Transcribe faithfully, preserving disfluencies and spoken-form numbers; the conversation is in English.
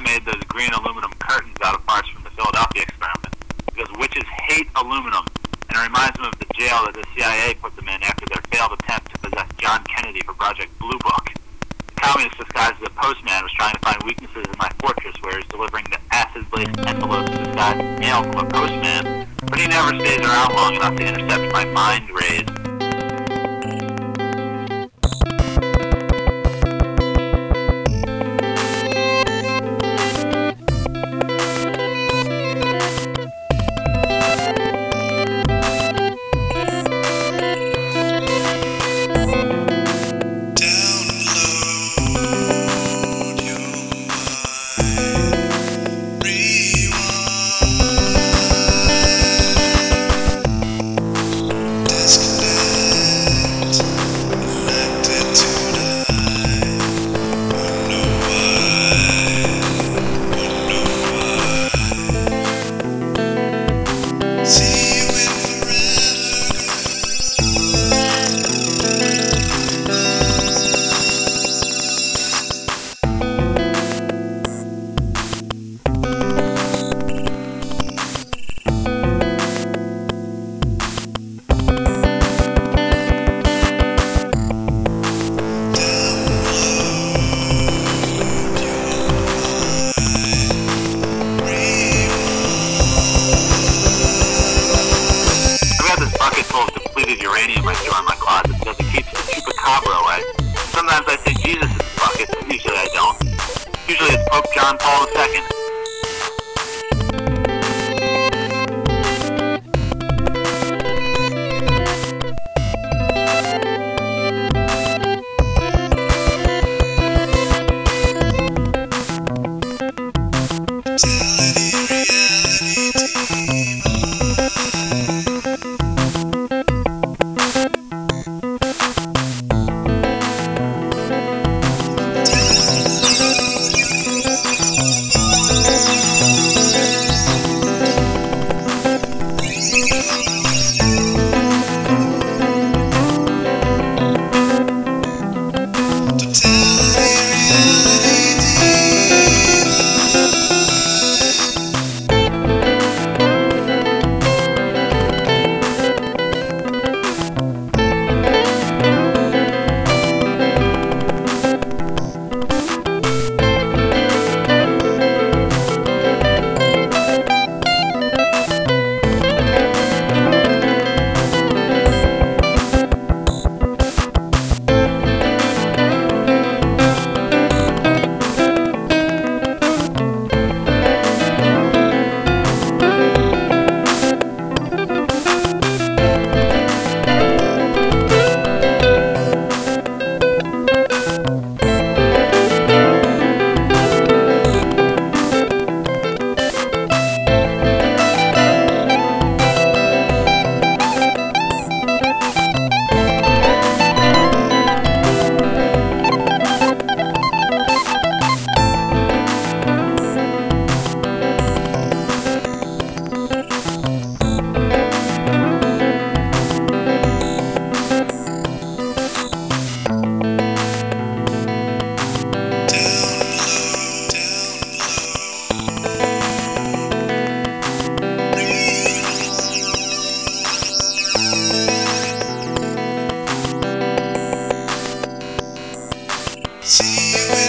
I made those green aluminum curtains out of parts from the Philadelphia experiment, because witches hate aluminum, and it reminds them of the jail that the C I A put them in after their failed attempt to possess John Kennedy for Project Blue Book. The communist disguised as a postman was trying to find weaknesses in my fortress, where he's delivering the acid-laced envelopes disguised as mail from a postman, but he never stays around long enough to intercept my mind rays. Uranium I threw in my closet because it keeps the chupacabra away. Sometimes I say Jesus is bucket, usually I don't. Usually it's Pope John Paul the Second. See you.